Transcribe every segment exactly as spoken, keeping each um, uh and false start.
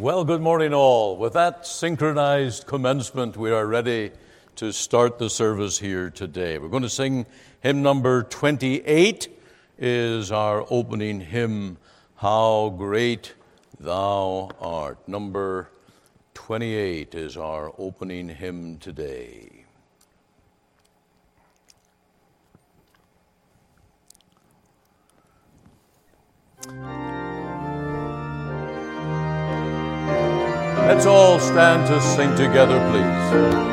Well, good morning all. With that synchronized commencement, we are ready to start the service here today. We're going to sing hymn number twenty-eight is our opening hymn, How Great Thou Art. Number twenty-eight is our opening hymn today. Let's all stand to sing together, please.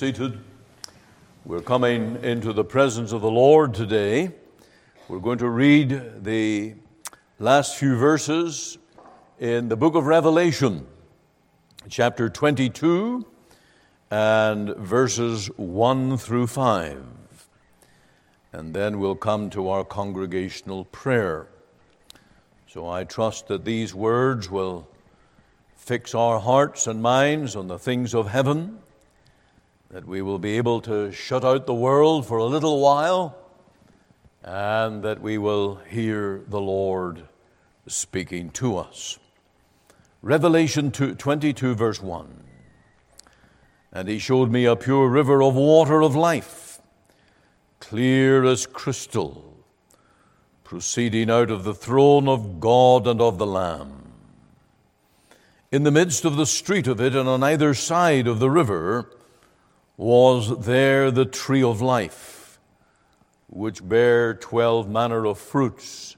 seated. We're coming into the presence of the Lord today. We're going to read the last few verses in the book of Revelation, chapter twenty-two, and verses one through five. And then we'll come to our congregational prayer. So I trust that these words will fix our hearts and minds on the things of heaven, that we will be able to shut out the world for a little while, and that we will hear the Lord speaking to us. Revelation twenty-two, verse one. And he showed me a pure river of water of life, clear as crystal, proceeding out of the throne of God and of the Lamb. In the midst of the street of it, and on either side of the river, was there the tree of life, which bare twelve manner of fruits,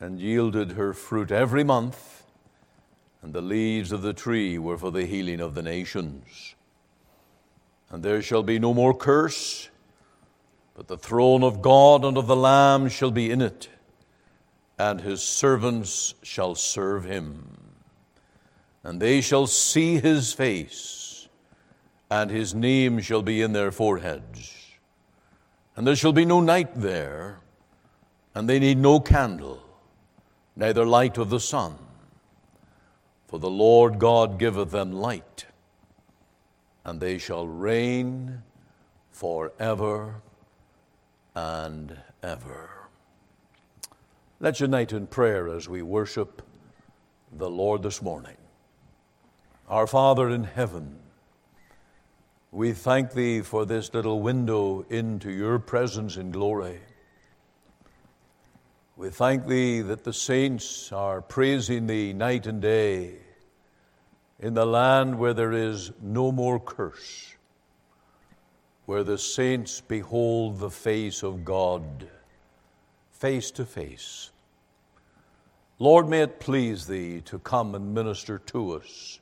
and yielded her fruit every month, and the leaves of the tree were for the healing of the nations. And there shall be no more curse, but the throne of God and of the Lamb shall be in it, and his servants shall serve him. And they shall see his face, and his name shall be in their foreheads. And there shall be no night there, and they need no candle, neither light of the sun. For the Lord God giveth them light, and they shall reign forever and ever. Let's unite in prayer as we worship the Lord this morning. Our Father in heaven, we thank Thee for this little window into Your presence in glory. We thank Thee that the saints are praising Thee night and day in the land where there is no more curse, where the saints behold the face of God face to face. Lord, may it please Thee to come and minister to us,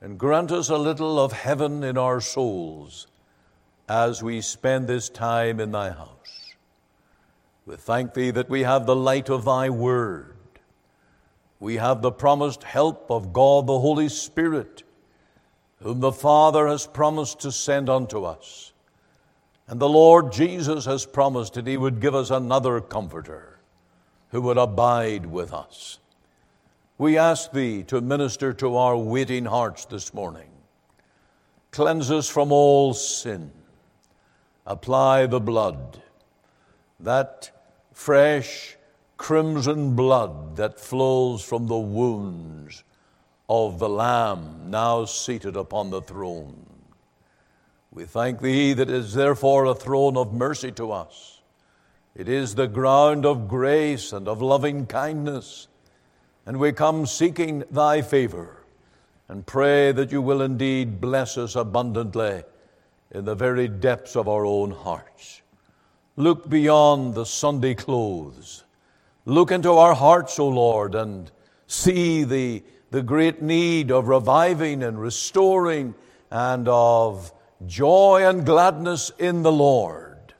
and grant us a little of heaven in our souls as we spend this time in Thy house. We thank Thee that we have the light of Thy word. We have the promised help of God the Holy Spirit, whom the Father has promised to send unto us. And the Lord Jesus has promised that He would give us another Comforter who would abide with us. We ask Thee to minister to our waiting hearts this morning. Cleanse us from all sin. Apply the blood, that fresh crimson blood that flows from the wounds of the Lamb now seated upon the throne. We thank Thee that it is therefore a throne of mercy to us. It is the ground of grace and of loving kindness. And we come seeking Thy favor and pray that You will indeed bless us abundantly in the very depths of our own hearts. Look beyond the Sunday clothes. Look into our hearts, O Lord, and see the, the great need of reviving and restoring and of joy and gladness in the Lord.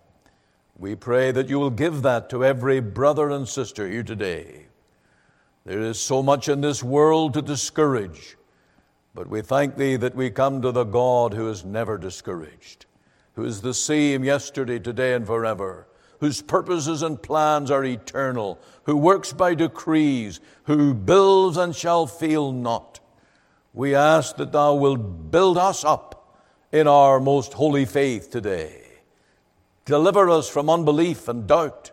We pray that You will give that to every brother and sister here today. There is so much in this world to discourage, but we thank Thee that we come to the God who is never discouraged, who is the same yesterday, today, and forever, whose purposes and plans are eternal, who works by decrees, who builds and shall fail not. We ask that Thou wilt build us up in our most holy faith today. Deliver us from unbelief and doubt.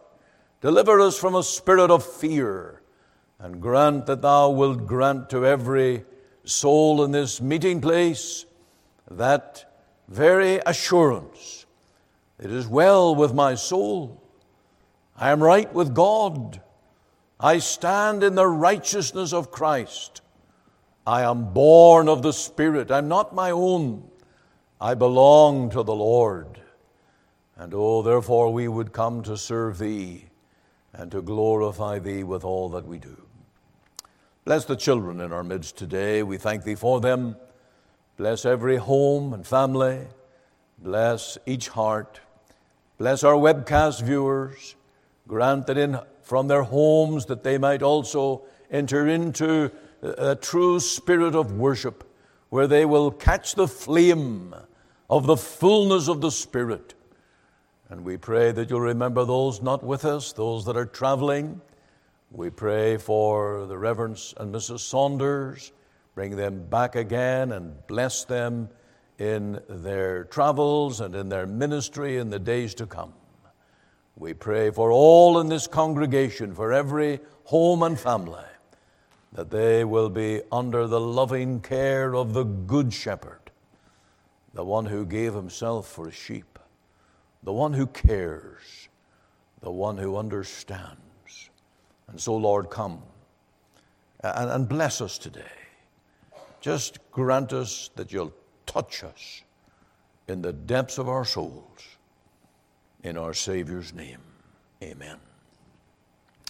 Deliver us from a spirit of fear. And grant that Thou wilt grant to every soul in this meeting place that very assurance. It is well with my soul. I am right with God. I stand in the righteousness of Christ. I am born of the Spirit. I am not my own. I belong to the Lord. And oh, therefore we would come to serve Thee and to glorify Thee with all that we do. Bless the children in our midst today. We thank Thee for them. Bless every home and family. Bless each heart. Bless our webcast viewers. Grant that in from their homes that they might also enter into a true spirit of worship, where they will catch the flame of the fullness of the Spirit. And we pray that you'll remember those not with us, those that are traveling. We pray for the Reverend and Missus Saunders. Bring them back again and bless them in their travels and in their ministry in the days to come. We pray for all in this congregation, for every home and family, that they will be under the loving care of the Good Shepherd, the one who gave himself for his sheep, the one who cares, the one who understands. And so, Lord, come and, and bless us today. Just grant us that you'll touch us in the depths of our souls, in our Savior's name. Amen.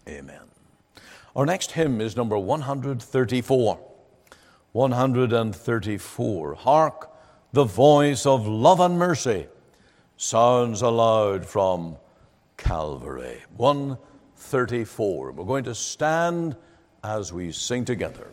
Amen. Our next hymn is number one thirty-four. one thirty-four. Hark, the voice of love and mercy sounds aloud from Calvary. one thirty-four. We're going to stand as we sing together.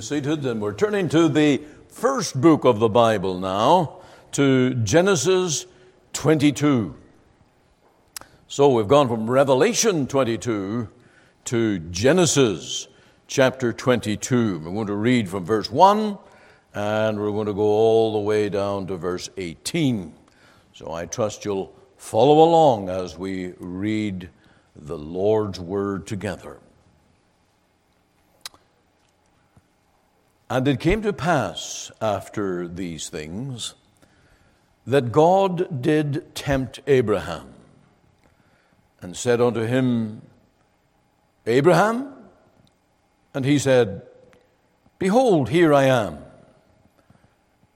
Seated, and we're turning to the first book of the Bible now, to Genesis twenty-two. So we've gone from Revelation twenty-two to Genesis chapter twenty-two. We're going to read from verse one, and we're going to go all the way down to verse eighteen. So I trust you'll follow along as we read the Lord's Word together. And it came to pass after these things that God did tempt Abraham and said unto him, Abraham? And he said, Behold, here I am.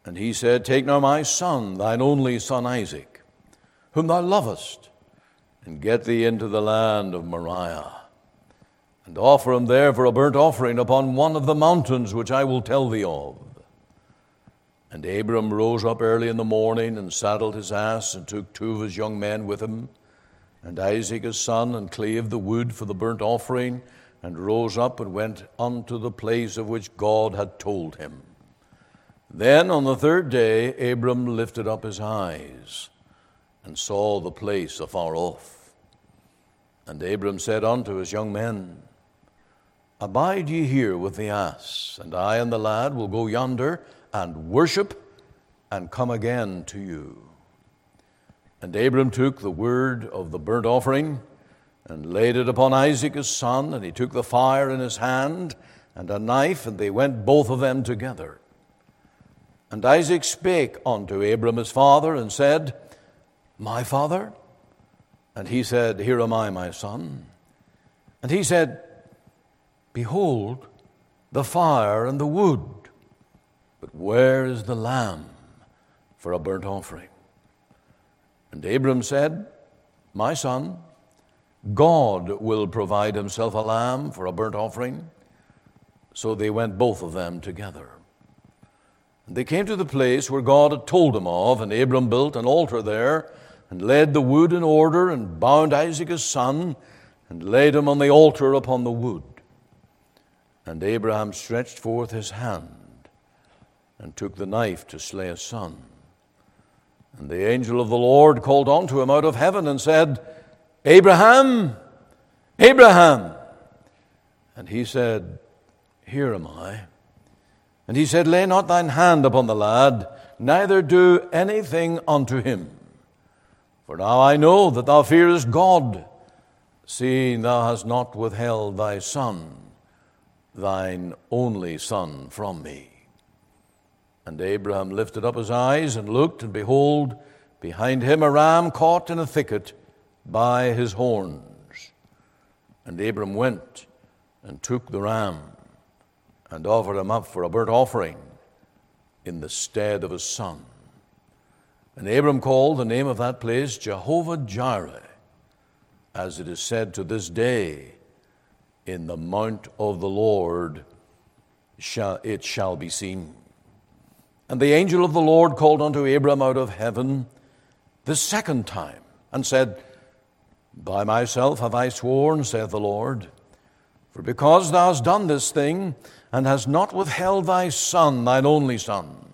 And he said, Take now my son, thine only son Isaac, whom thou lovest, and get thee into the land of Moriah, and offer him there for a burnt offering upon one of the mountains which I will tell thee of. And Abram rose up early in the morning, and saddled his ass, and took two of his young men with him, and Isaac his son, and clave the wood for the burnt offering, and rose up and went unto the place of which God had told him. Then on the third day, Abram lifted up his eyes and saw the place afar off. And Abram said unto his young men, Abide ye here with the ass, and I and the lad will go yonder and worship and come again to you. And Abram took the word of the burnt offering and laid it upon Isaac his son, and he took the fire in his hand and a knife, and they went both of them together. And Isaac spake unto Abram his father and said, My father? And he said, Here am I, my son. And he said, Behold, the fire and the wood, but where is the lamb for a burnt offering? And Abram said, My son, God will provide himself a lamb for a burnt offering. So they went both of them together. And they came to the place where God had told him of, and Abram built an altar there, and laid the wood in order, and bound Isaac his son, and laid him on the altar upon the wood. And Abraham stretched forth his hand, and took the knife to slay his son. And the angel of the Lord called unto him out of heaven, and said, Abraham, Abraham. And he said, Here am I. And he said, Lay not thine hand upon the lad, neither do anything unto him. For now I know that thou fearest God, seeing thou hast not withheld thy son, thine only son, from me. And Abraham lifted up his eyes and looked, and behold, behind him a ram caught in a thicket by his horns. And Abram went and took the ram, and offered him up for a burnt offering in the stead of his son. And Abram called the name of that place Jehovah-Jireh, as it is said to this day, In the mount of the Lord shall it shall be seen. And the angel of the Lord called unto Abram out of heaven the second time, and said, By myself have I sworn, saith the Lord, for because thou hast done this thing, and hast not withheld thy son, thine only son,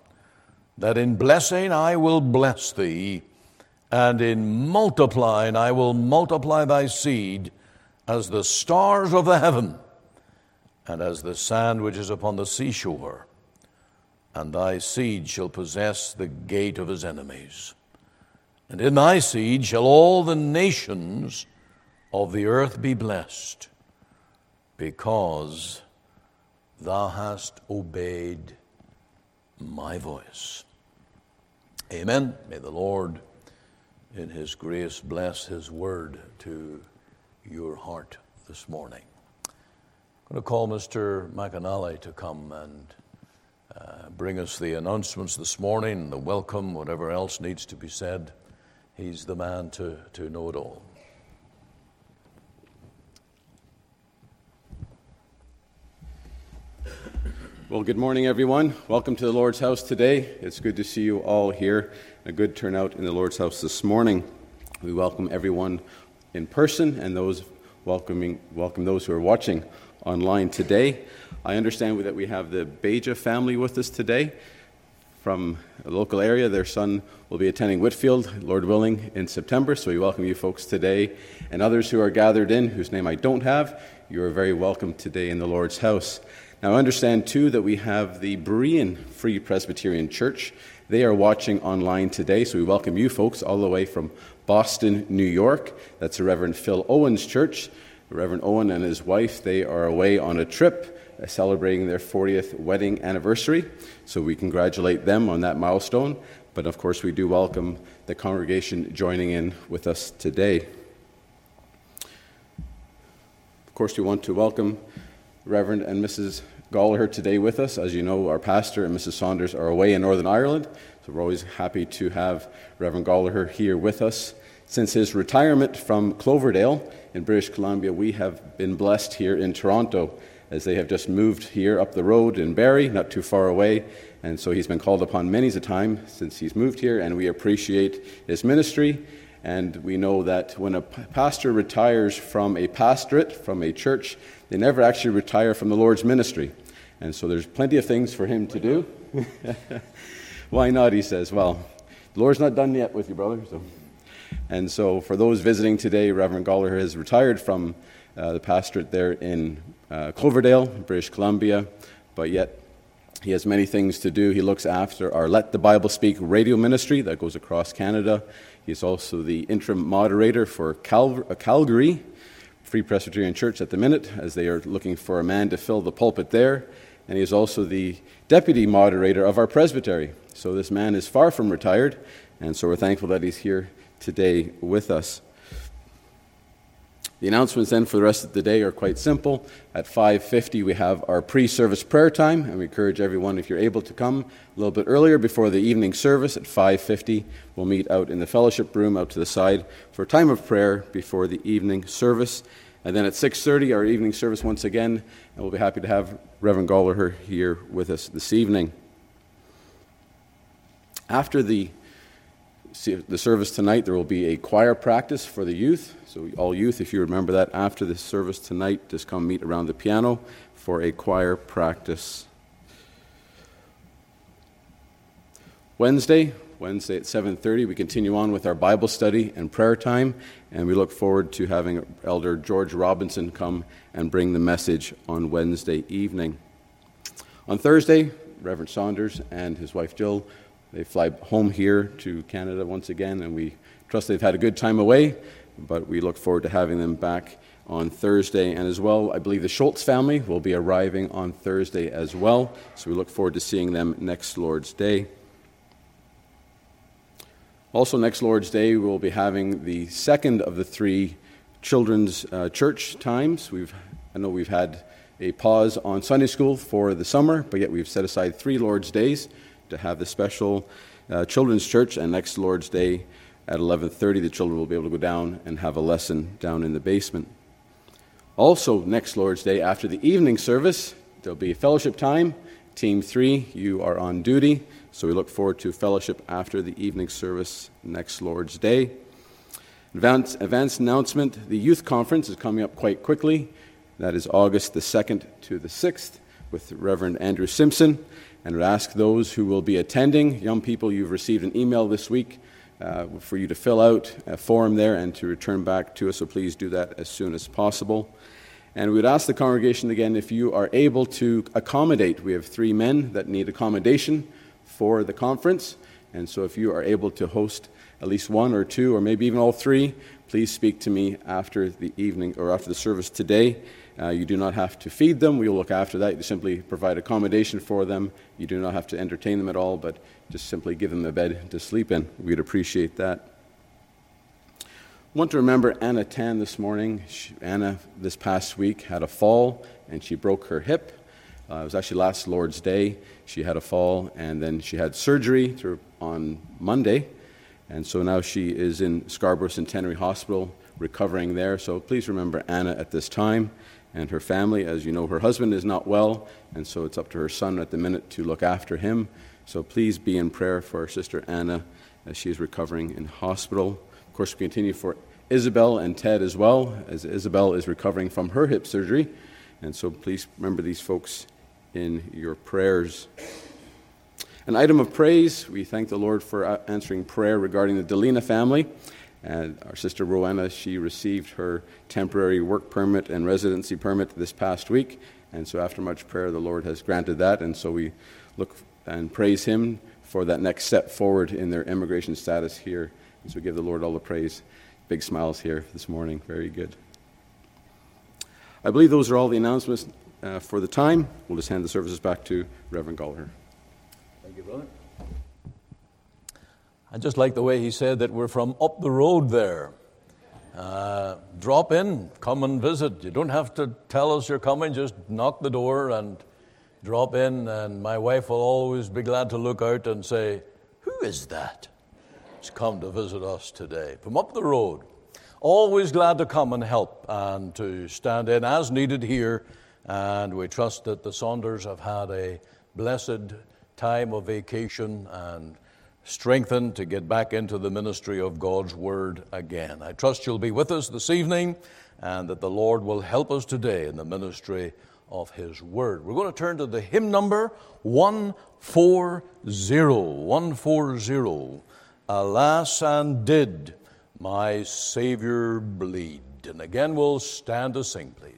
that in blessing I will bless thee, and in multiplying I will multiply thy seed as the stars of the heaven, and as the sand which is upon the seashore, and thy seed shall possess the gate of his enemies. And in thy seed shall all the nations of the earth be blessed, because thou hast obeyed my voice. Amen. May the Lord in his grace bless his word to your heart this morning. I'm going to call Mister McAnally to come and uh, bring us the announcements this morning, the welcome, whatever else needs to be said. He's the man to, to know it all. Well, good morning, everyone. Welcome to the Lord's house today. It's good to see you all here. A good turnout in the Lord's house this morning. We welcome everyone in person and those welcoming, welcome those who are watching online today. I understand that we have the Beja family with us today from a local area. Their son will be attending Whitfield, Lord willing, in September. So we welcome you folks today, and others who are gathered in, whose name I don't have. You are very welcome today in the Lord's house. Now, I understand, too, that we have the Berean Free Presbyterian Church. They are watching online today, so we welcome you folks all the way from Boston, New York. That's the Reverend Phil Owen's church. Reverend Owen and his wife, they are away on a trip celebrating their fortieth wedding anniversary, so we congratulate them on that milestone. But, of course, we do welcome the congregation joining in with us today. Of course, we want to welcome Reverend and Missus Gallagher today with us. As you know, our pastor and Missus Saunders are away in Northern Ireland, so we're always happy to have Reverend Gallagher here with us. Since his retirement from Cloverdale in British Columbia, we have been blessed here in Toronto, as they have just moved here up the road in Barrie, not too far away, and so he's been called upon many a time since he's moved here, and we appreciate his ministry. And we know that when a pastor retires from a pastorate, from a church, they never actually retire from the Lord's ministry. And so there's plenty of things for him to do. Why not, he says. Well, the Lord's not done yet with you, brother. So. And so for those visiting today, Reverend Gallagher has retired from uh, the pastorate there in uh, Cloverdale, British Columbia, but yet he has many things to do. He looks after our Let the Bible Speak radio ministry that goes across Canada. He's also the interim moderator for Cal- Calgary Free Presbyterian Church at the minute, as they are looking for a man to fill the pulpit there. And he is also the deputy moderator of our presbytery. So this man is far from retired, and so we're thankful that he's here today with us. The announcements then for the rest of the day are quite simple. At five fifty we have our pre-service prayer time, and we encourage everyone, if you're able, to come a little bit earlier before the evening service. At five fifty we'll meet out in the fellowship room out to the side for a time of prayer before the evening service. And then at six thirty our evening service once again, and we'll be happy to have Reverend Gallagher here with us this evening. After the the service tonight, there will be a choir practice for the youth. So all youth, if you remember that, after the service tonight, just come meet around the piano for a choir practice. Wednesday, Wednesday at seven thirty, we continue on with our Bible study and prayer time, and we look forward to having Elder George Robinson come and bring the message on Wednesday evening. On Thursday, Reverend Saunders and his wife Jill, they fly home here to Canada once again, and we trust they've had a good time away, but we look forward to having them back on Thursday. And as well, I believe the Schultz family will be arriving on Thursday as well, so we look forward to seeing them next Lord's Day. Also next Lord's Day, we'll be having the second of the three children's uh, church times. We've I know we've had a pause on Sunday school for the summer, but yet we've set aside three Lord's Days to have the special uh, children's church, and next Lord's Day at eleven thirty, the children will be able to go down and have a lesson down in the basement. Also, next Lord's Day, after the evening service, there'll be a fellowship time. Team three, you are on duty, so we look forward to fellowship after the evening service next Lord's Day. Advance, advance announcement, the youth conference is coming up quite quickly. That is August the second to the sixth with Reverend Andrew Simpson. And would ask those who will be attending, young people, you've received an email this week uh, for you to fill out a form there and to return back to us, so please do that as soon as possible. And we would ask the congregation again, if you are able to accommodate, we have three men that need accommodation for the conference, and so if you are able to host at least one or two or maybe even all three, please speak to me after the evening or after the service today. Uh, you do not have to feed them. We will look after that. You simply provide accommodation for them. You do not have to entertain them at all, but just simply give them a bed to sleep in. We'd appreciate that. I want to remember Anna Tan this morning. She, Anna, this past week, had a fall, and she broke her hip. Uh, it was actually last Lord's Day. She had a fall, and then she had surgery through, on Monday. And so now she is in Scarborough Centenary Hospital, recovering there. So please remember Anna at this time. And her family, as you know, her husband is not well, and so it's up to her son at the minute to look after him. So please be in prayer for our sister Anna as she is recovering in hospital. Of course, we continue for Isabel and Ted as well, as Isabel is recovering from her hip surgery. And so please remember these folks in your prayers. An item of praise, we thank the Lord for answering prayer regarding the Delina family. And our sister Rowena, she received her temporary work permit and residency permit this past week. And so after much prayer, the Lord has granted that. And so we look and praise Him for that next step forward in their immigration status here. And so we give the Lord all the praise. Big smiles here this morning. Very good. I believe those are all the announcements uh, for the time. We'll just hand the services back to Reverend Gallagher. Thank you, brother. I just like the way he said that we're from up the road there. Uh, drop in, come and visit. You don't have to tell us you're coming, just knock the door and drop in. And my wife will always be glad to look out and say, who is that? She's come to visit us today from up the road. Always glad to come and help and to stand in as needed here. And we trust that the Saunders have had a blessed time of vacation and strengthened to get back into the ministry of God's Word again. I trust you'll be with us this evening and that the Lord will help us today in the ministry of His Word. We're going to turn to the hymn number one forty. one forty. Alas, and did my Savior bleed? And again, we'll stand to sing, please.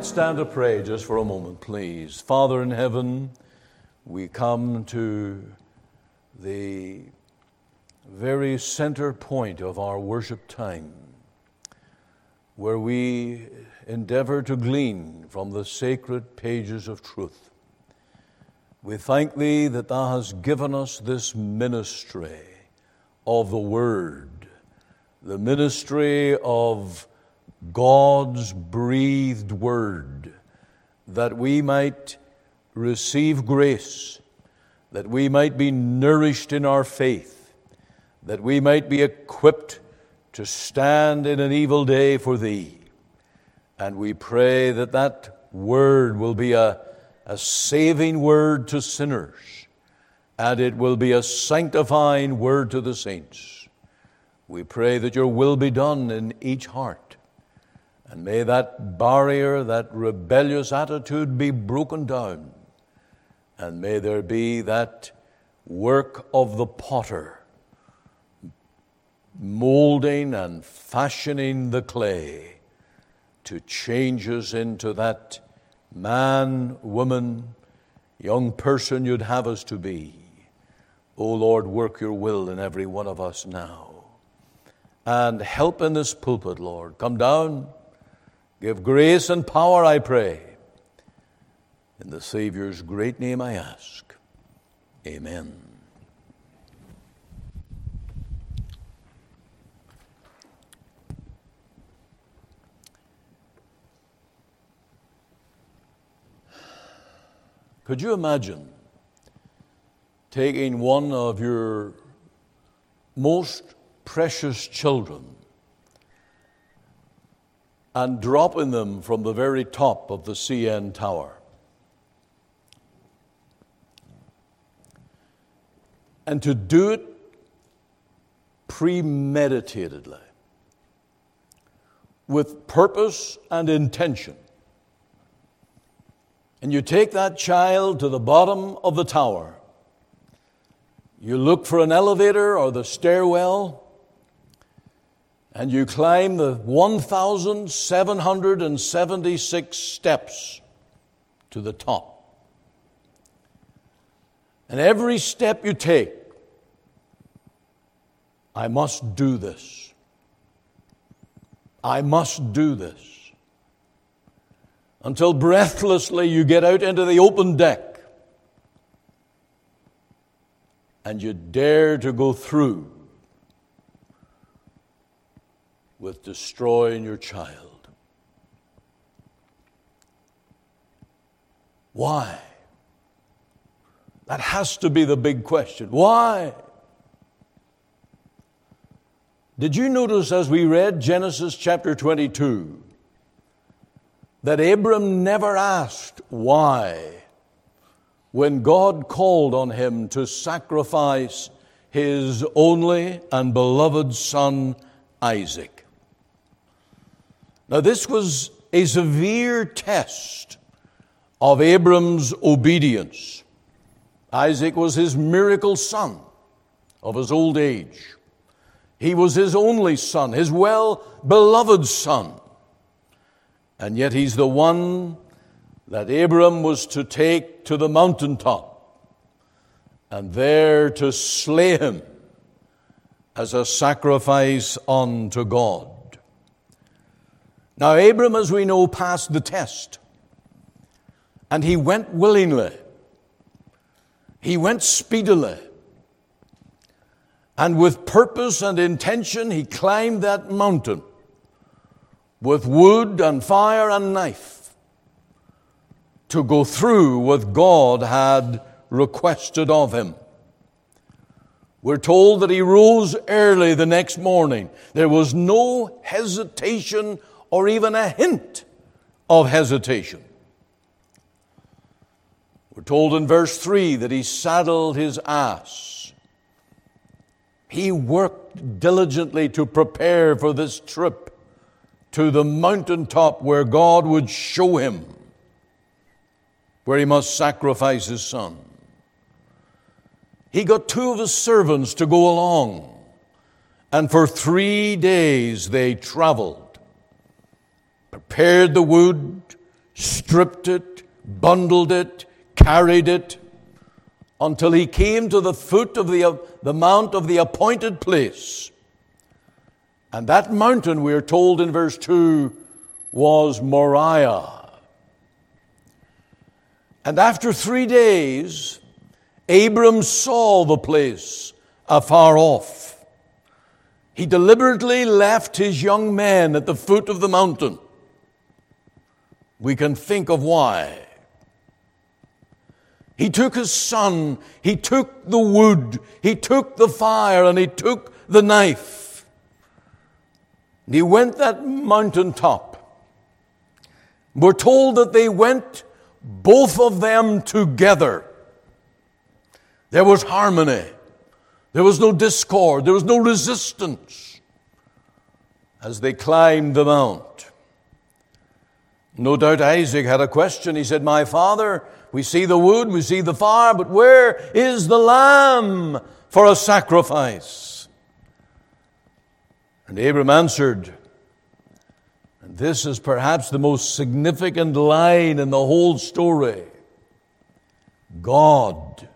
Stand to pray just for a moment, please. Father in heaven, we come to the very center point of our worship time, where we endeavor to glean from the sacred pages of truth. We thank Thee that Thou hast given us this ministry of the Word, the ministry of God's breathed word, that we might receive grace, that we might be nourished in our faith, that we might be equipped to stand in an evil day for Thee. And we pray that that word will be a, a saving word to sinners, and it will be a sanctifying word to the saints. We pray that Your will be done in each heart. And may that barrier, that rebellious attitude be broken down. And may there be that work of the potter, molding and fashioning the clay to change us into that man, woman, young person You'd have us to be. O Lord, work Your will in every one of us now. And help in this pulpit, Lord. Come down. Give grace and power, I pray. In the Savior's great name I ask. Amen. Could you imagine taking one of your most precious children and dropping them from the very top of the C N Tower? And to do it premeditatedly, with purpose and intention. And you take that child to the bottom of the tower. You look for an elevator or the stairwell, and you climb the one thousand seven hundred seventy-six steps to the top. And every step you take, I must do this. I must do this. Until breathlessly you get out into the open deck and you dare to go through with destroying your child. Why? That has to be the big question. Why? Did you notice as we read Genesis chapter twenty-two that Abram never asked why when God called on him to sacrifice his only and beloved son Isaac? Now this was a severe test of Abram's obedience. Isaac was his miracle son of his old age. He was his only son, his well-beloved son. And yet he's the one that Abram was to take to the mountaintop and there to slay him as a sacrifice unto God. Now Abram, as we know, passed the test. And he went willingly. He went speedily. And with purpose and intention, he climbed that mountain with wood and fire and knife to go through what God had requested of him. We're told that he rose early the next morning. There was no hesitation or even a hint of hesitation. We're told in verse three that he saddled his ass. He worked diligently to prepare for this trip to the mountaintop where God would show him where he must sacrifice his son. He got two of his servants to go along, and for three days they traveled, prepared the wood, stripped it, bundled it, carried it, until he came to the foot of the, uh, the mount of the appointed place. And that mountain, we are told in verse two, was Moriah. And after three days, Abram saw the place afar off. He deliberately left his young men at the foot of the mountain. We can think of why. He took his son, he took the wood, he took the fire, and he took the knife. And he went that mountaintop. We're told that they went, both of them together. There was harmony. There was no discord. There was no resistance as they climbed the mount. No doubt Isaac had a question. He said, "My father, we see the wood, we see the fire, but where is the lamb for a sacrifice?" And Abram answered, and this is perhaps the most significant line in the whole story, "God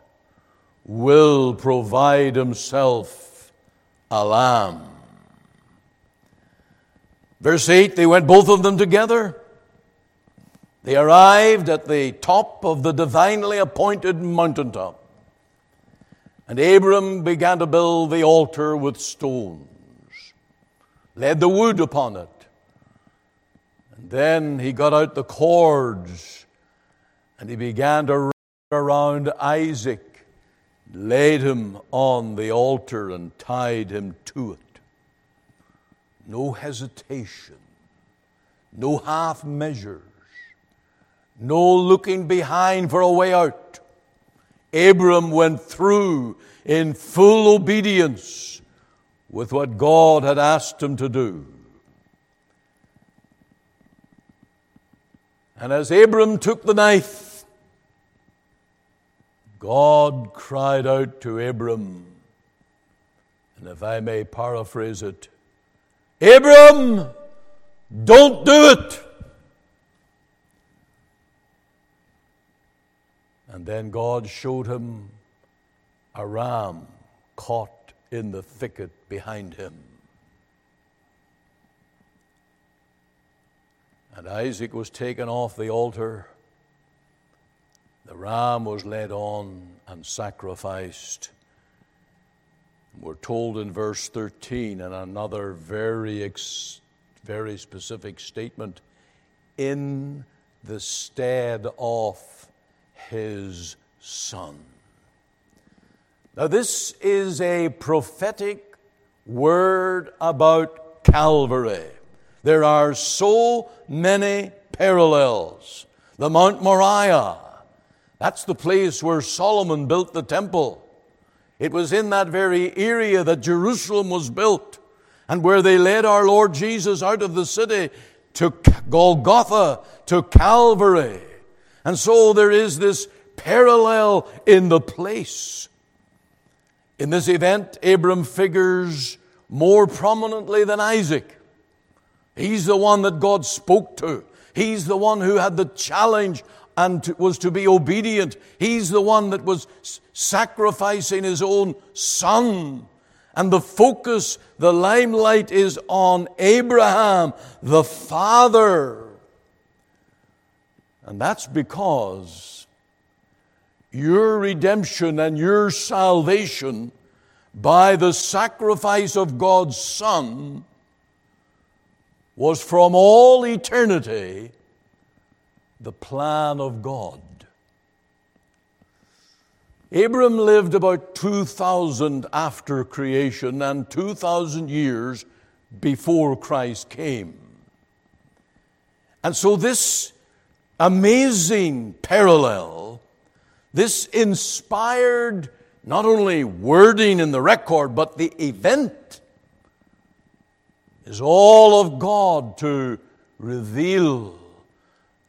will provide himself a lamb." Verse eight, they went both of them together. They arrived at the top of the divinely appointed mountaintop. And Abram began to build the altar with stones, laid the wood upon it. And then he got out the cords and he began to around Isaac, laid him on the altar and tied him to it. No hesitation, no half measures, no looking behind for a way out. Abram went through in full obedience with what God had asked him to do. And as Abram took the knife, God cried out to Abram, and if I may paraphrase it, Abram, don't do it. And then God showed him a ram caught in the thicket behind him. And Isaac was taken off the altar. The ram was led on and sacrificed. We're told in verse thirteen, and another very ex, very specific statement, in the stead of his son. Now this is a prophetic word about Calvary. There are so many parallels. The Mount Moriah, that's the place where Solomon built the temple. It was in that very area that Jerusalem was built, and where they led our Lord Jesus out of the city to Golgotha, to Calvary. And so there is this parallel in the place. In this event, Abram figures more prominently than Isaac. He's the one that God spoke to. He's the one who had the challenge and was to be obedient. He's the one that was sacrificing his own son. And the focus, the limelight is on Abraham, the father. And that's because your redemption and your salvation by the sacrifice of God's Son was from all eternity the plan of God. Abram lived about two thousand after creation and two thousand years before Christ came. And so this amazing parallel, this inspired not only wording in the record, but the event is all of God to reveal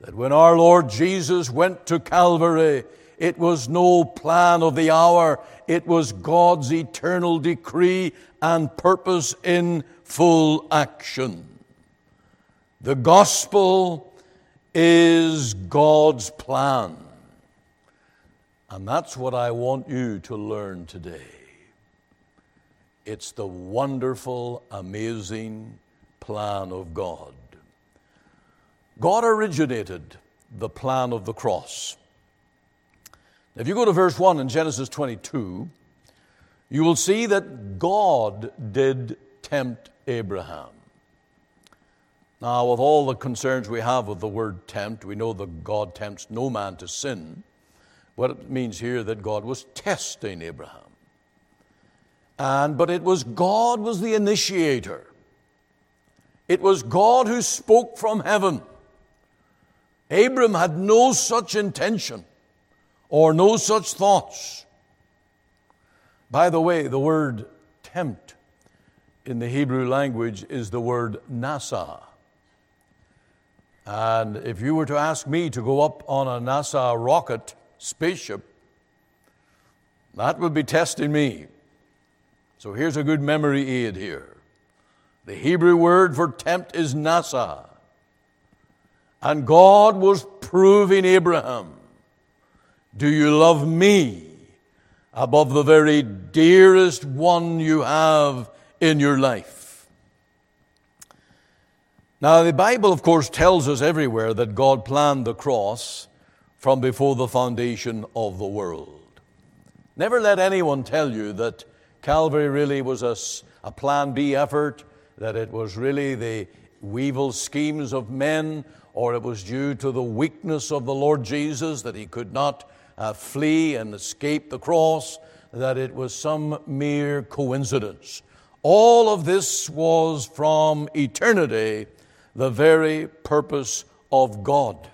that when our Lord Jesus went to Calvary, it was no plan of the hour. It was God's eternal decree and purpose in full action. The gospel is God's plan. And that's what I want you to learn today. It's the wonderful, amazing plan of God. God originated the plan of the cross. If you go to verse one in Genesis twenty-two, you will see that God did tempt Abraham. Now, with all the concerns we have with the word tempt, we know that God tempts no man to sin, but it means here that God was testing Abraham. And but it was God was the initiator. It was God who spoke from heaven. Abram had no such intention or no such thoughts. By the way, the word tempt in the Hebrew language is the word nasa. And if you were to ask me to go up on a NASA rocket spaceship, that would be testing me. So here's a good memory aid here. The Hebrew word for tempt is nasa. And God was proving Abraham, do you love me above the very dearest one you have in your life? Now, the Bible, of course, tells us everywhere that God planned the cross from before the foundation of the world. Never let anyone tell you that Calvary really was a, a plan B effort, that it was really the evil schemes of men, or it was due to the weakness of the Lord Jesus that he could not uh, flee and escape the cross, that it was some mere coincidence. All of this was from eternity, the very purpose of God.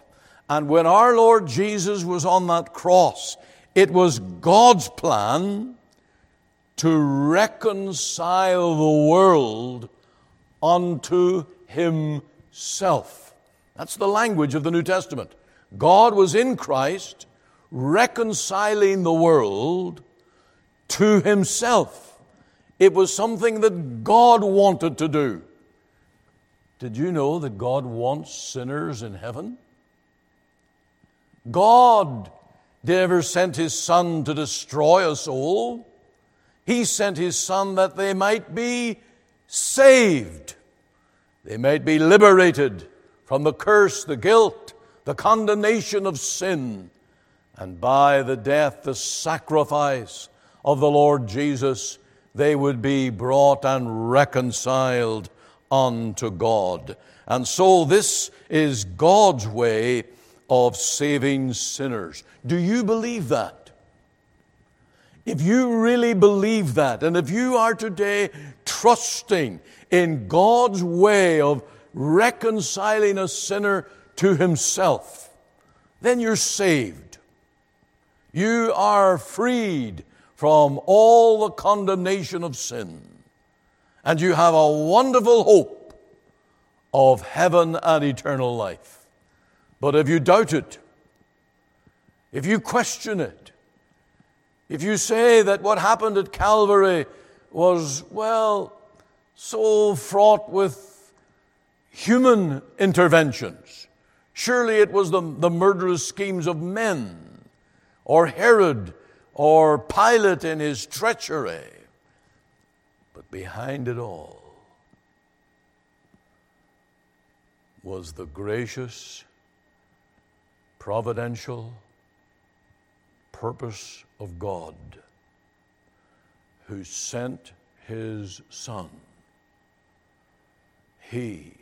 And when our Lord Jesus was on that cross, it was God's plan to reconcile the world unto himself. That's the language of the New Testament. God was in Christ reconciling the world to himself. It was something that God wanted to do. Did you know that God wants sinners in heaven? God never sent his Son to destroy a soul. He sent his Son that they might be saved. They might be liberated from the curse, the guilt, the condemnation of sin. And by the death, the sacrifice of the Lord Jesus, they would be brought and reconciled unto God. And so this is God's way of saving sinners. Do you believe that? If you really believe that, and if you are today trusting in God's way of reconciling a sinner to himself, then you're saved. You are freed from all the condemnation of sin. And you have a wonderful hope of heaven and eternal life. But if you doubt it, if you question it, if you say that what happened at Calvary was, well, so fraught with human interventions, surely it was the, the murderous schemes of men, or Herod, or Pilate in his treachery, but behind it all was the gracious, providential purpose of God, who sent his Son. He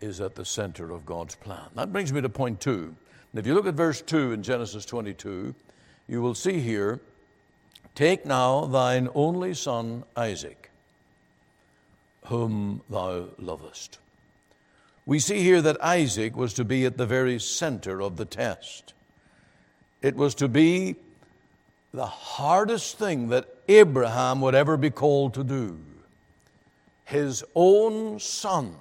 is at the center of God's plan. That brings me to point two. And if you look at verse two in Genesis twenty-two, you will see here, "Take now thine only son Isaac, whom thou lovest." We see here that Isaac was to be at the very center of the test. It was to be the hardest thing that Abraham would ever be called to do. His own son.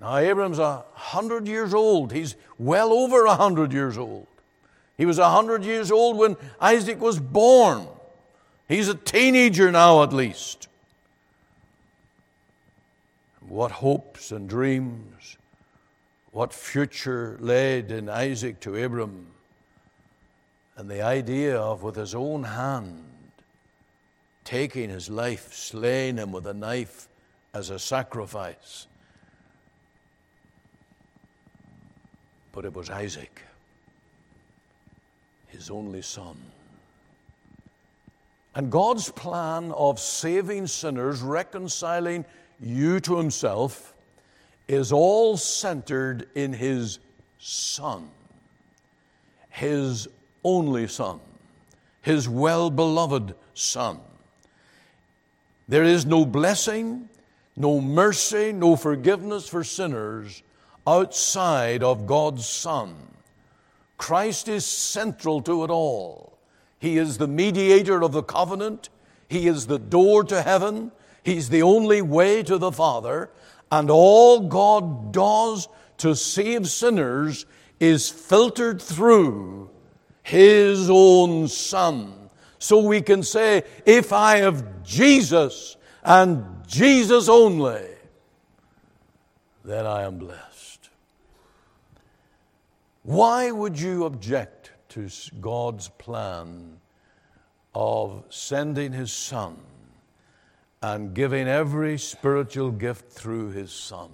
Now, Abraham's a hundred years old. He's well over a hundred years old. He was a hundred years old when Isaac was born. He's a teenager now, at least. What hopes and dreams, what future led in Isaac to Abram, and the idea of with his own hand taking his life, slaying him with a knife as a sacrifice. But it was Isaac, his only son. And God's plan of saving sinners, reconciling you to himself, is all centered in his son, his only son, his well-beloved son. There is no blessing, no mercy, no forgiveness for sinners outside of God's son. Christ is central to it all. He is the mediator of the covenant. He is the door to heaven. He's the only way to the Father, and all God does to save sinners is filtered through his own Son. So we can say, if I have Jesus and Jesus only, then I am blessed. Why would you object to God's plan of sending his Son and giving every spiritual gift through his Son?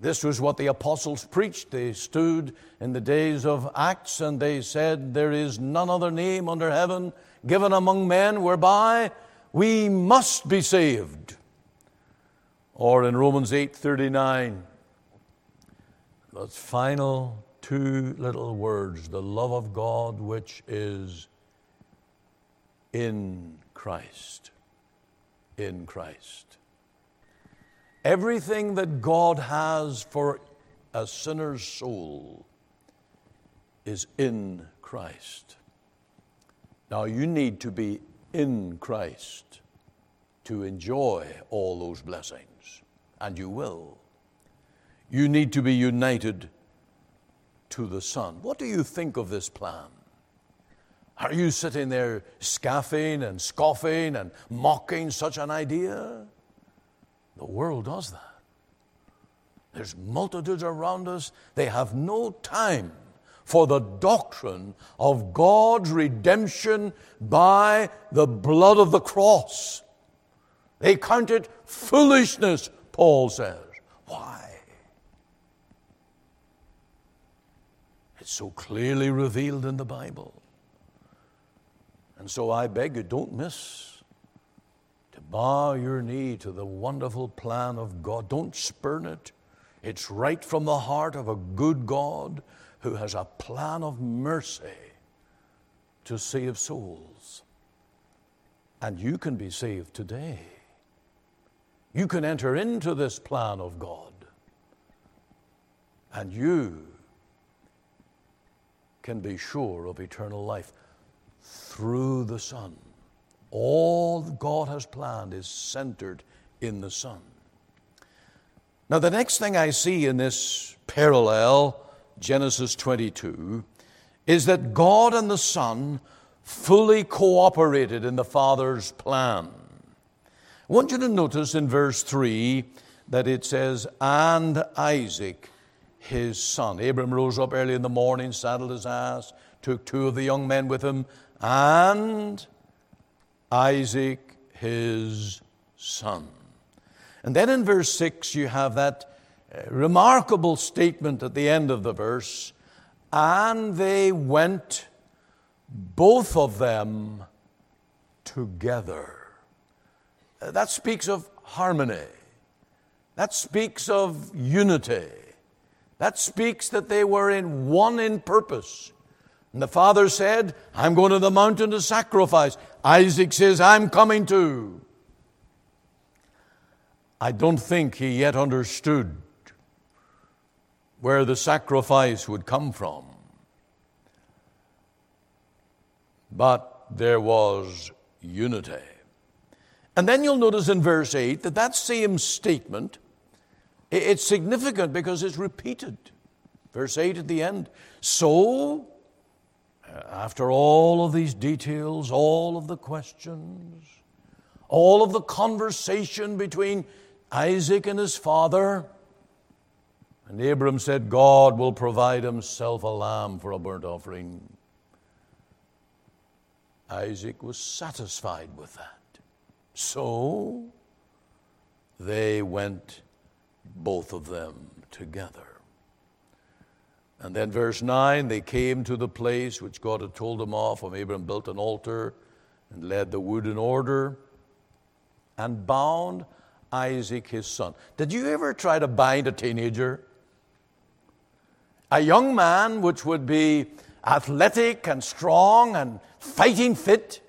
This was what the apostles preached. They stood in the days of Acts and they said, "There is none other name under heaven given among men whereby we must be saved." Or in Romans eight thirty-nine, the final two little words, the love of God which is in Christ. In Christ. Everything that God has for a sinner's soul is in Christ. Now you need to be in Christ to enjoy all those blessings, and you will. You need to be united to the Son. What do you think of this plan? Are you sitting there scaffing and scoffing and mocking such an idea? The world does that. There's multitudes around us. They have no time for the doctrine of God's redemption by the blood of the cross. They count it foolishness, Paul says. Why? It's so clearly revealed in the Bible. And so I beg you, don't miss to bow your knee to the wonderful plan of God. Don't spurn it. It's right from the heart of a good God who has a plan of mercy to save souls. And you can be saved today. You can enter into this plan of God. And you can be sure of eternal life through the Son. All God has planned is centered in the Son. Now, the next thing I see in this parallel, Genesis twenty-two, is that God and the Son fully cooperated in the Father's plan. I want you to notice in verse three that it says, and Isaac, his son. Abram rose up early in the morning, saddled his ass, took two of the young men with him, and Isaac, his son. And then in verse six, you have that remarkable statement at the end of the verse, and they went, both of them, together. That speaks of harmony. That speaks of unity. That speaks that they were in one in purpose. And the father said, I'm going to the mountain to sacrifice. Isaac says, I'm coming too. I don't think he yet understood where the sacrifice would come from. But there was unity. And then you'll notice in verse eight that that same statement, it's significant because it's repeated. Verse eight at the end. So, after all of these details, all of the questions, all of the conversation between Isaac and his father, and Abram said, God will provide himself a lamb for a burnt offering. Isaac was satisfied with that. So they went, both of them, together. And then verse nine, they came to the place which God had told them of, and Abram built an altar and laid the wood in order and bound Isaac, his son. Did you ever try to bind a teenager? A young man which would be athletic and strong and fighting fit.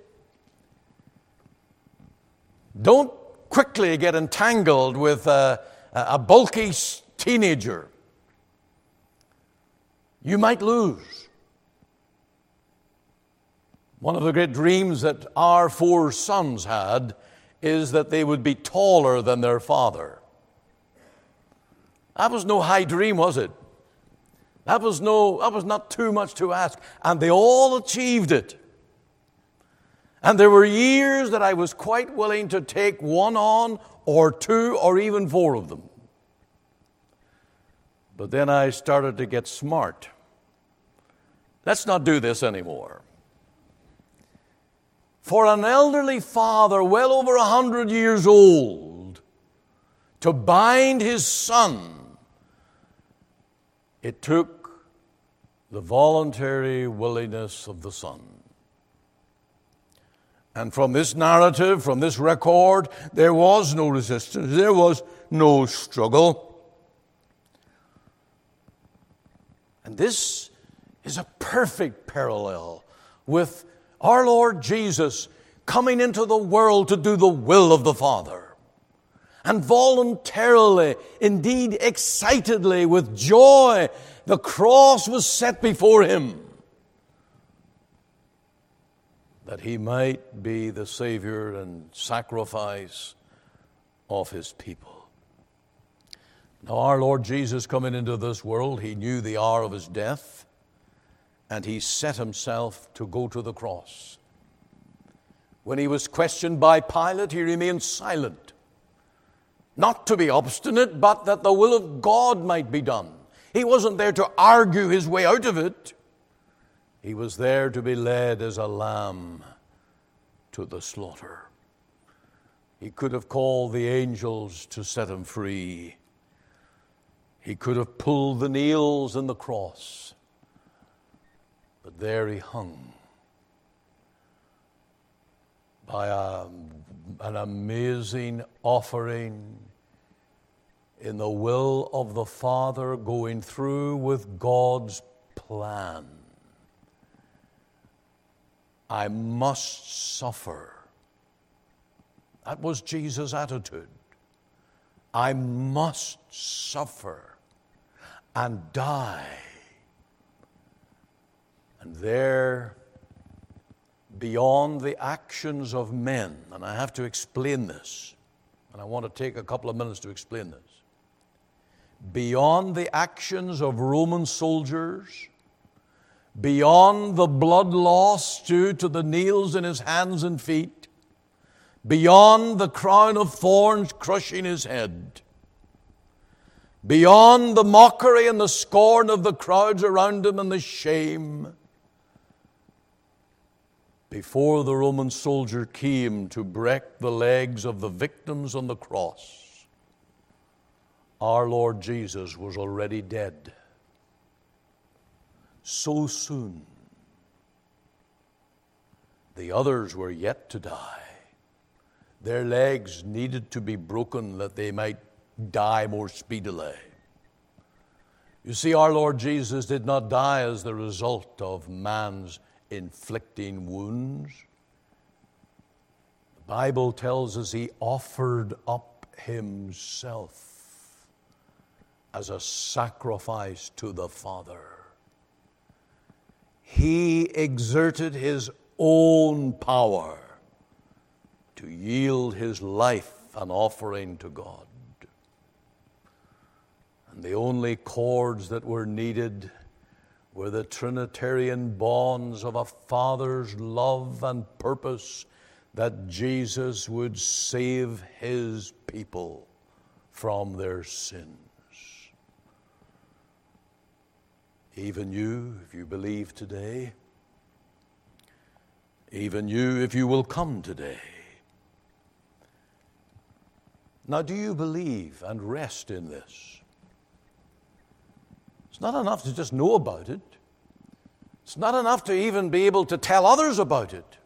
Don't quickly get entangled with a, a bulky teenager. You might lose. One of the great dreams that our four sons had is that they would be taller than their father. That was no high dream, was it? That was no, that was not too much to ask. And they all achieved it. And there were years that I was quite willing to take one on or two or even four of them. But then I started to get smart. Let's not do this anymore. For an elderly father, well over a hundred years old, to bind his son, it took the voluntary willingness of the son. And from this narrative, from this record, there was no resistance. There was no struggle. And this is a perfect parallel with our Lord Jesus coming into the world to do the will of the Father. And voluntarily, indeed excitedly, with joy, the cross was set before him, that he might be the Savior and sacrifice of his people. Now, our Lord Jesus coming into this world, he knew the hour of his death, and he set himself to go to the cross. When he was questioned by Pilate, he remained silent, not to be obstinate, but that the will of God might be done. He wasn't there to argue his way out of it. He was there to be led as a lamb to the slaughter. He could have called the angels to set him free. He could have pulled the nails in the cross. But there he hung by a, an amazing offering in the will of the Father, going through with God's plan. I must suffer. That was Jesus' attitude. I must suffer and die. And there, beyond the actions of men, and I have to explain this, and I want to take a couple of minutes to explain this. Beyond the actions of Roman soldiers, beyond the blood loss due to the nails in his hands and feet, beyond the crown of thorns crushing his head, beyond the mockery and the scorn of the crowds around him and the shame, before the Roman soldier came to break the legs of the victims on the cross, our Lord Jesus was already dead. So soon. The others were yet to die. Their legs needed to be broken that they might die more speedily. You see, our Lord Jesus did not die as the result of man's inflicting wounds. The Bible tells us he offered up himself as a sacrifice to the Father. He exerted his own power to yield his life an offering to God. And the only cords that were needed were the Trinitarian bonds of a Father's love and purpose that Jesus would save his people from their sins. Even you, if you believe today, even you, if you will come today. Now, do you believe and rest in this? It's not enough to just know about it. It's not enough to even be able to tell others about it.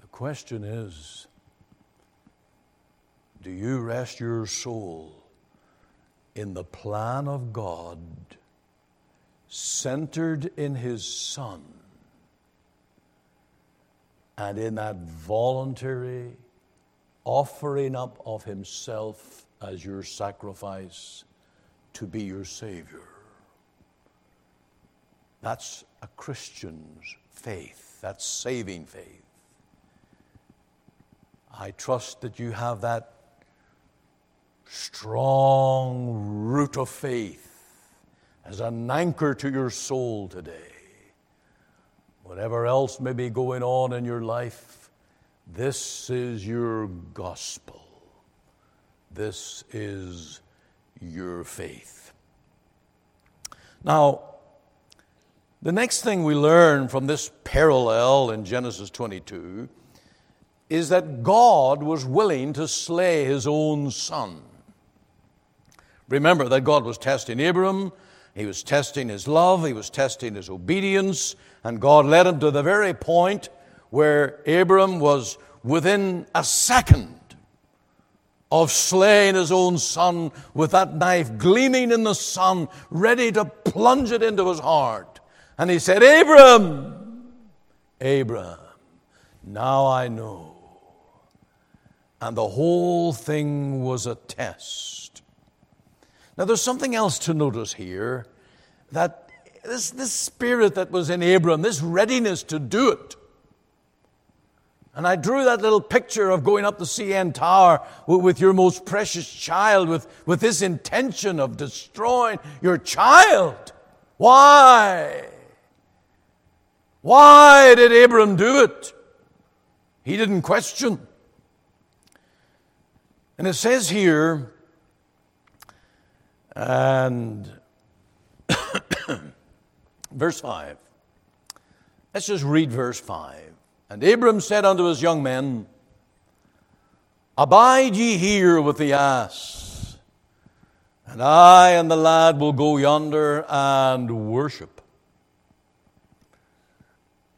The question is, do you rest your soul in the plan of God, centered in his Son, and in that voluntary offering up of himself as your sacrifice to be your Savior? That's a Christian's faith. That's saving faith. I trust that you have that strong root of faith as an anchor to your soul today. Whatever else may be going on in your life, this is your gospel. This is your faith. Now, the next thing we learn from this parallel in Genesis twenty-two is that God was willing to slay his own son. Remember that God was testing Abram. He was testing his love, he was testing his obedience, and God led him to the very point where Abram was within a second of slaying his own son with that knife gleaming in the sun, ready to plunge it into his heart. And he said, Abram, Abram, now I know. And the whole thing was a test. Now there's something else to notice here, that this, this spirit that was in Abram, this readiness to do it. And I drew that little picture of going up the C N Tower with your most precious child, with, with this intention of destroying your child. Why? Why did Abram do it? He didn't question. And it says here, and verse five. Let's just read verse five. And Abram said unto his young men, Abide ye here with the ass, and I and the lad will go yonder and worship,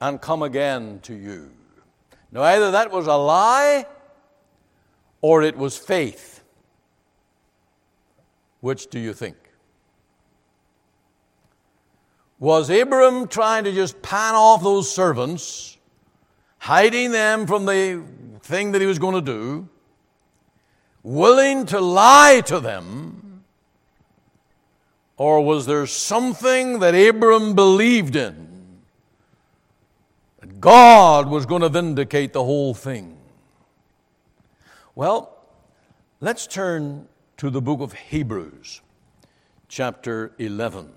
and come again to you. Now either that was a lie, or it was faith. Which do you think? Was Abram trying to just pan off those servants, hiding them from the thing that he was going to do, willing to lie to them, or was there something that Abram believed in, that God was going to vindicate the whole thing? Well, let's turn to the book of Hebrews, chapter eleven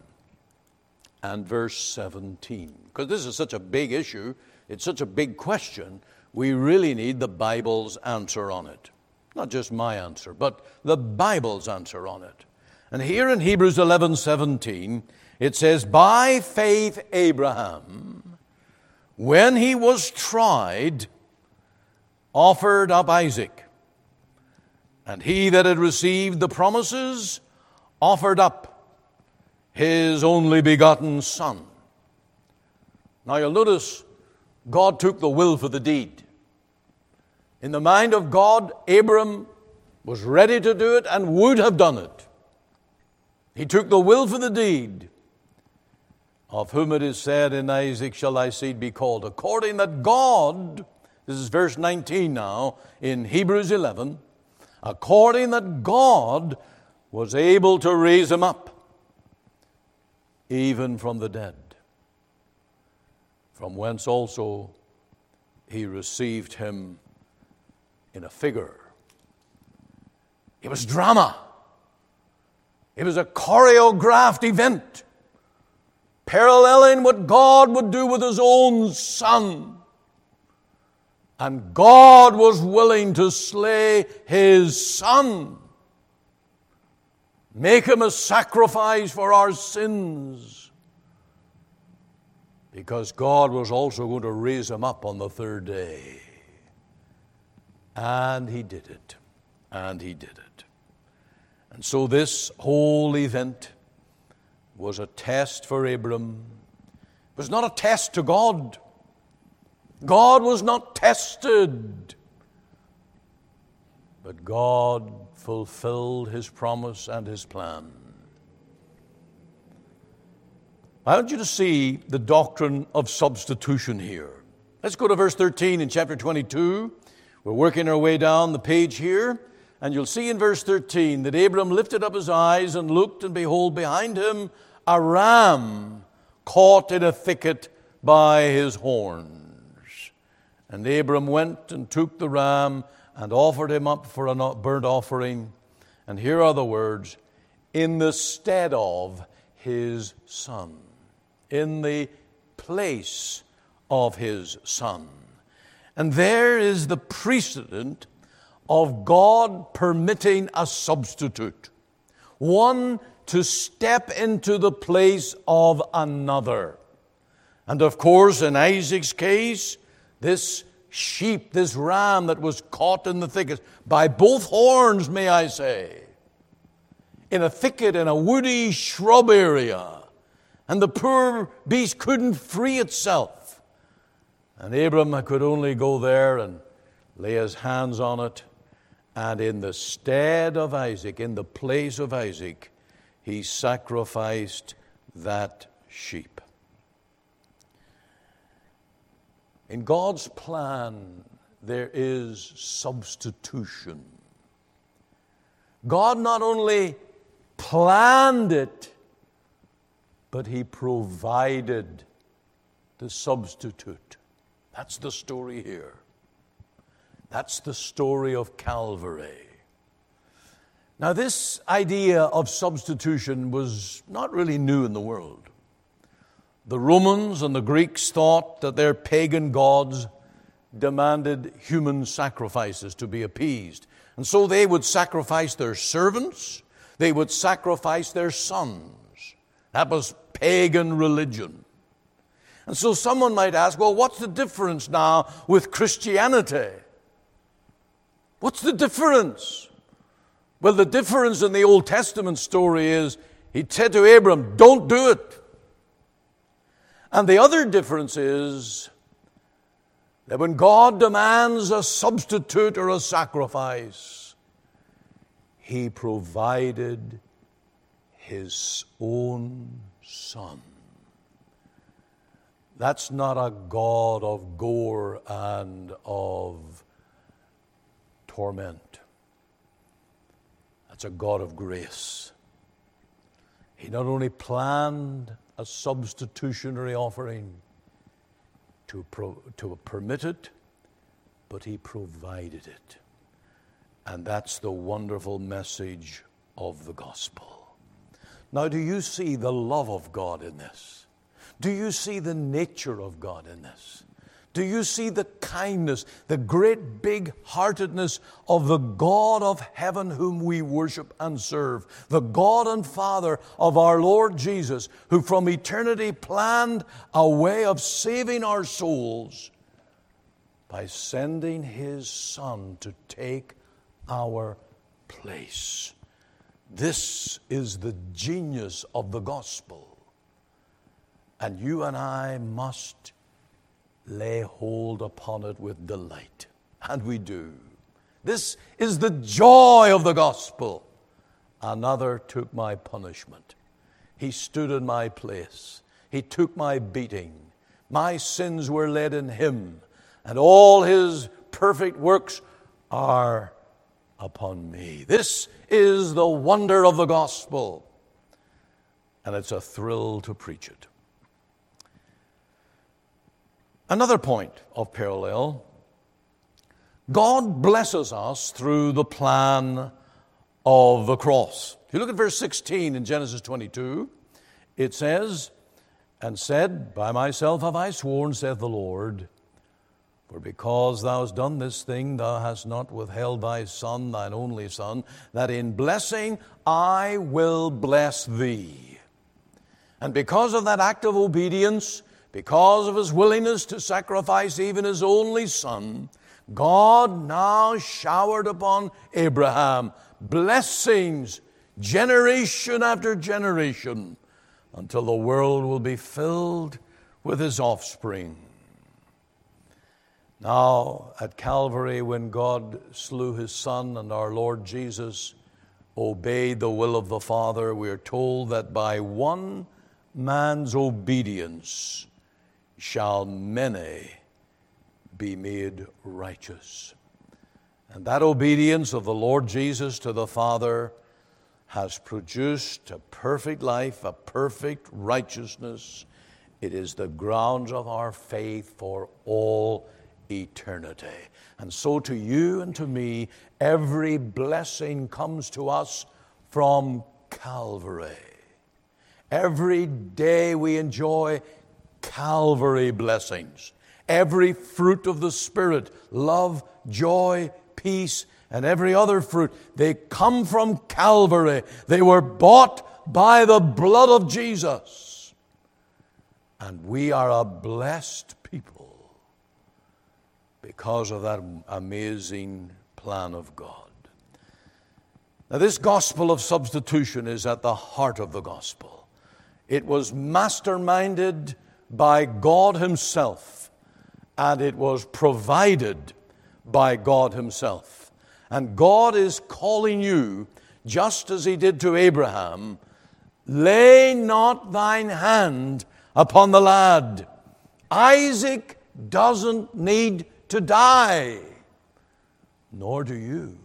and verse seventeen, because this is such a big issue. It's such a big question, we really need the Bible's answer on it. Not just my answer, but the Bible's answer on it. And here in Hebrews eleven seventeen, it says, By faith Abraham, when he was tried, offered up Isaac. And he that had received the promises offered up his only begotten son. Now you'll notice, God took the will for the deed. In the mind of God, Abram was ready to do it and would have done it. He took the will for the deed, of whom it is said, In Isaac shall thy seed be called. According that God, this is verse nineteen now, in Hebrews eleven, according that God was able to raise him up, even from the dead. From whence also he received him in a figure. It was drama. It was a choreographed event, paralleling what God would do with his own son. And God was willing to slay his son, make him a sacrifice for our sins, because God was also going to raise him up on the third day. And he did it. And he did it. And so this whole event was a test for Abram. It was not a test to God. God was not tested. But God fulfilled his promise and his plan. I want you to see the doctrine of substitution here. Let's go to verse thirteen in chapter twenty-two. We're working our way down the page here. And you'll see in verse thirteen that Abram lifted up his eyes and looked, and behold, behind him a ram caught in a thicket by his horns. And Abram went and took the ram and offered him up for a burnt offering. And here are the words, in the stead of his son. In the place of his son. And there is the precedent of God permitting a substitute, one to step into the place of another. And of course, in Isaac's case, this sheep, this ram that was caught in the thicket, by both horns, may I say, in a thicket, in a woody shrub area, and the poor beast couldn't free itself. And Abram could only go there and lay his hands on it And in the stead of Isaac, in the place of Isaac, he sacrificed that sheep. In God's plan, there is substitution. God not only planned it, but he provided the substitute. That's the story here. That's the story of Calvary. Now, this idea of substitution was not really new in the world. The Romans and the Greeks thought that their pagan gods demanded human sacrifices to be appeased. And so they would sacrifice their servants. They would sacrifice their sons. That was pagan religion. And so someone might ask, well, what's the difference now with Christianity? What's the difference? Well, the difference in the Old Testament story is he said to Abram, don't do it. And the other difference is that when God demands a substitute or a sacrifice, he provided his own son. That's not a God of gore and of torment. That's a God of grace. He not only planned a substitutionary offering to, pro- to permit it, but he provided it. And that's the wonderful message of the gospel. Now, do you see the love of God in this? Do you see the nature of God in this? Do you see the kindness, the great big-heartedness of the God of heaven whom we worship and serve, the God and Father of our Lord Jesus, who from eternity planned a way of saving our souls by sending his Son to take our place? This is the genius of the gospel. And you and I must lay hold upon it with delight. And we do. This is the joy of the gospel. Another took my punishment. He stood in my place. He took my beating. My sins were laid in him, and all his perfect works are upon me. This is the wonder of the gospel, and it's a thrill to preach it. Another point of parallel, God blesses us through the plan of the cross. If you look at verse sixteen in Genesis twenty-two, it says, "And said, By myself have I sworn, saith the Lord, for because thou hast done this thing, thou hast not withheld thy son, thine only son, that in blessing I will bless thee." And because of that act of obedience, because of his willingness to sacrifice even his only son, God now showered upon Abraham blessings generation after generation until the world will be filled with his offspring. Now, at Calvary, when God slew his son and our Lord Jesus obeyed the will of the Father, we are told that by one man's obedience shall many be made righteous. And that obedience of the Lord Jesus to the Father has produced a perfect life, a perfect righteousness. It is the grounds of our faith for all eternity. And so to you and to me, every blessing comes to us from Calvary. Every day we enjoy Calvary blessings. Every fruit of the Spirit, love, joy, peace, and every other fruit, they come from Calvary. They were bought by the blood of Jesus. And we are a blessed people because of that amazing plan of God. Now, this gospel of substitution is at the heart of the gospel. It was masterminded by God himself, and it was provided by God himself. And God is calling you, just as he did to Abraham, lay not thine hand upon the lad. Isaac doesn't need to die, nor do you.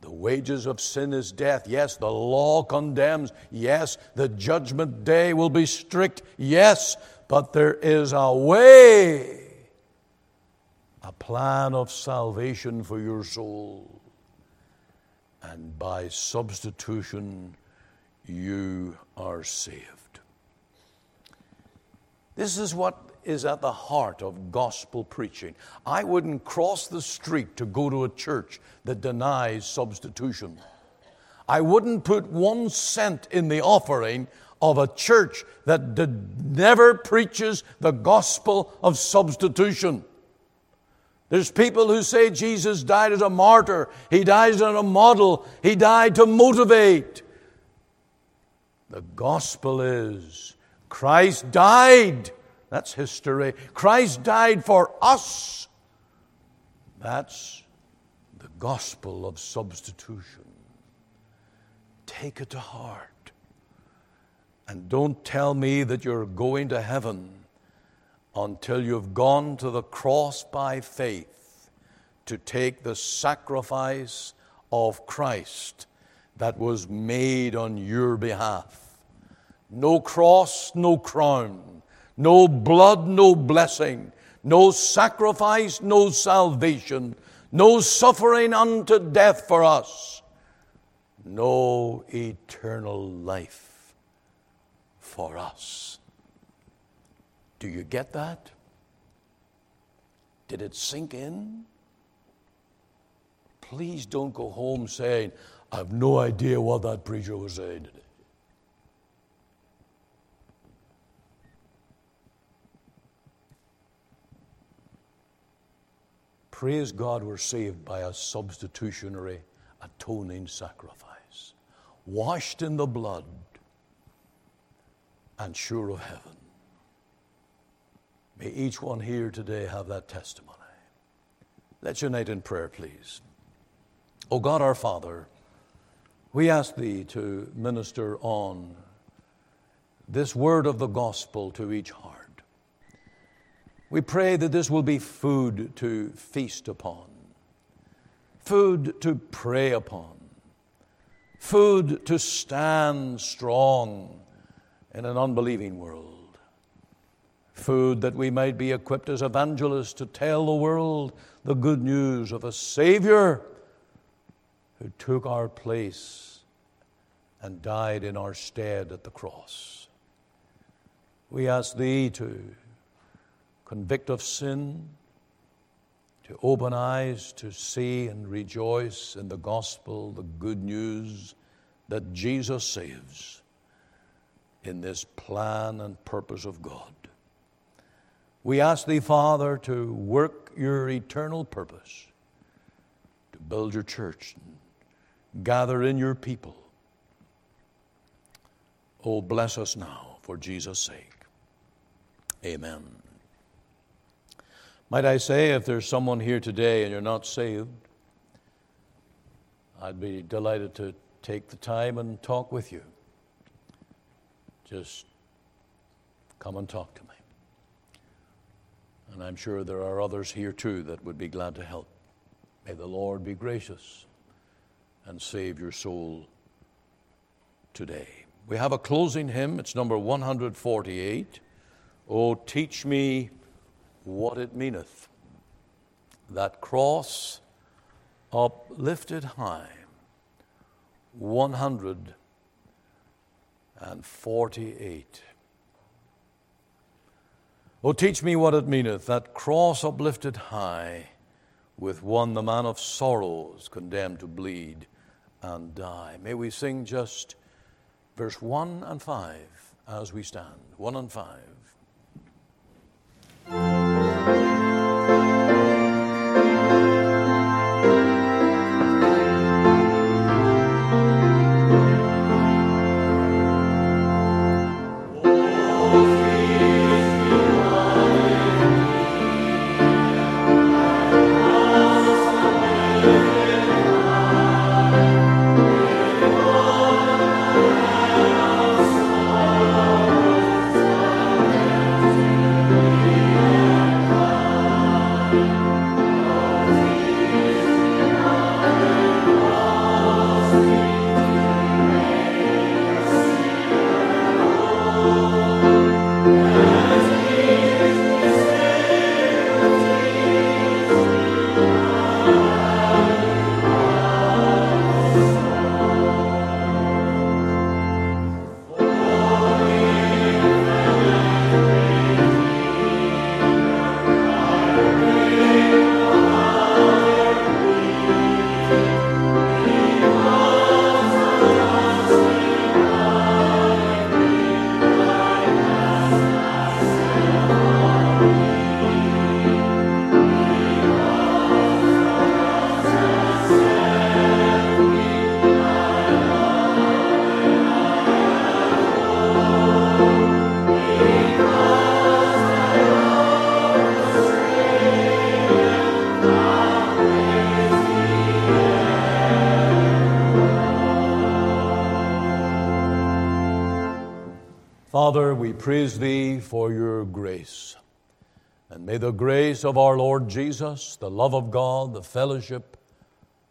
The wages of sin is death. Yes, the law condemns. Yes, the judgment day will be strict. Yes, but there is a way, a plan of salvation for your soul. And by substitution, you are saved. This is what is at the heart of gospel preaching. I wouldn't cross the street to go to a church that denies substitution. I wouldn't put one cent in the offering of a church that did, never preaches the gospel of substitution. There's people who say Jesus died as a martyr. He died as a model. He died to motivate. The gospel is Christ died. That's history. Christ died for us. That's the gospel of substitution. Take it to heart. And don't tell me that you're going to heaven until you've gone to the cross by faith to take the sacrifice of Christ that was made on your behalf. No cross, no crown. No blood, no blessing. No sacrifice, no salvation. No suffering unto death for us. No eternal life for us. Do you get that? Did it sink in? Please don't go home saying, I have no idea what that preacher was saying today. Praise God, we're saved by a substitutionary atoning sacrifice, washed in the blood and sure of heaven. May each one here today have that testimony. Let's unite in prayer, please. O God our Father, we ask Thee to minister on this word of the gospel to each heart. We pray that this will be food to feast upon, food to pray upon, food to stand strong in an unbelieving world, food that we might be equipped as evangelists to tell the world the good news of a Savior who took our place and died in our stead at the cross. We ask Thee to convict of sin, to open eyes to see and rejoice in the gospel, the good news that Jesus saves in this plan and purpose of God. We ask Thee, Father, to work Your eternal purpose, to build Your church, and gather in Your people. Oh, bless us now for Jesus' sake. Amen. Might I say, if there's someone here today and you're not saved, I'd be delighted to take the time and talk with you. Just come and talk to me. And I'm sure there are others here too that would be glad to help. May the Lord be gracious and save your soul today. We have a closing hymn. It's number one forty-eight. Oh, teach me what it meaneth, that cross uplifted high, one forty-eight. Oh, teach me what it meaneth, that cross uplifted high, with one the man of sorrows condemned to bleed and die. May we sing just verse one and five as we stand, one and five. Father, we praise Thee for Your grace. And may the grace of our Lord Jesus, the love of God, the fellowship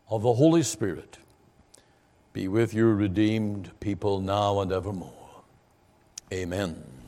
of the Holy Spirit be with Your redeemed people now and evermore. Amen.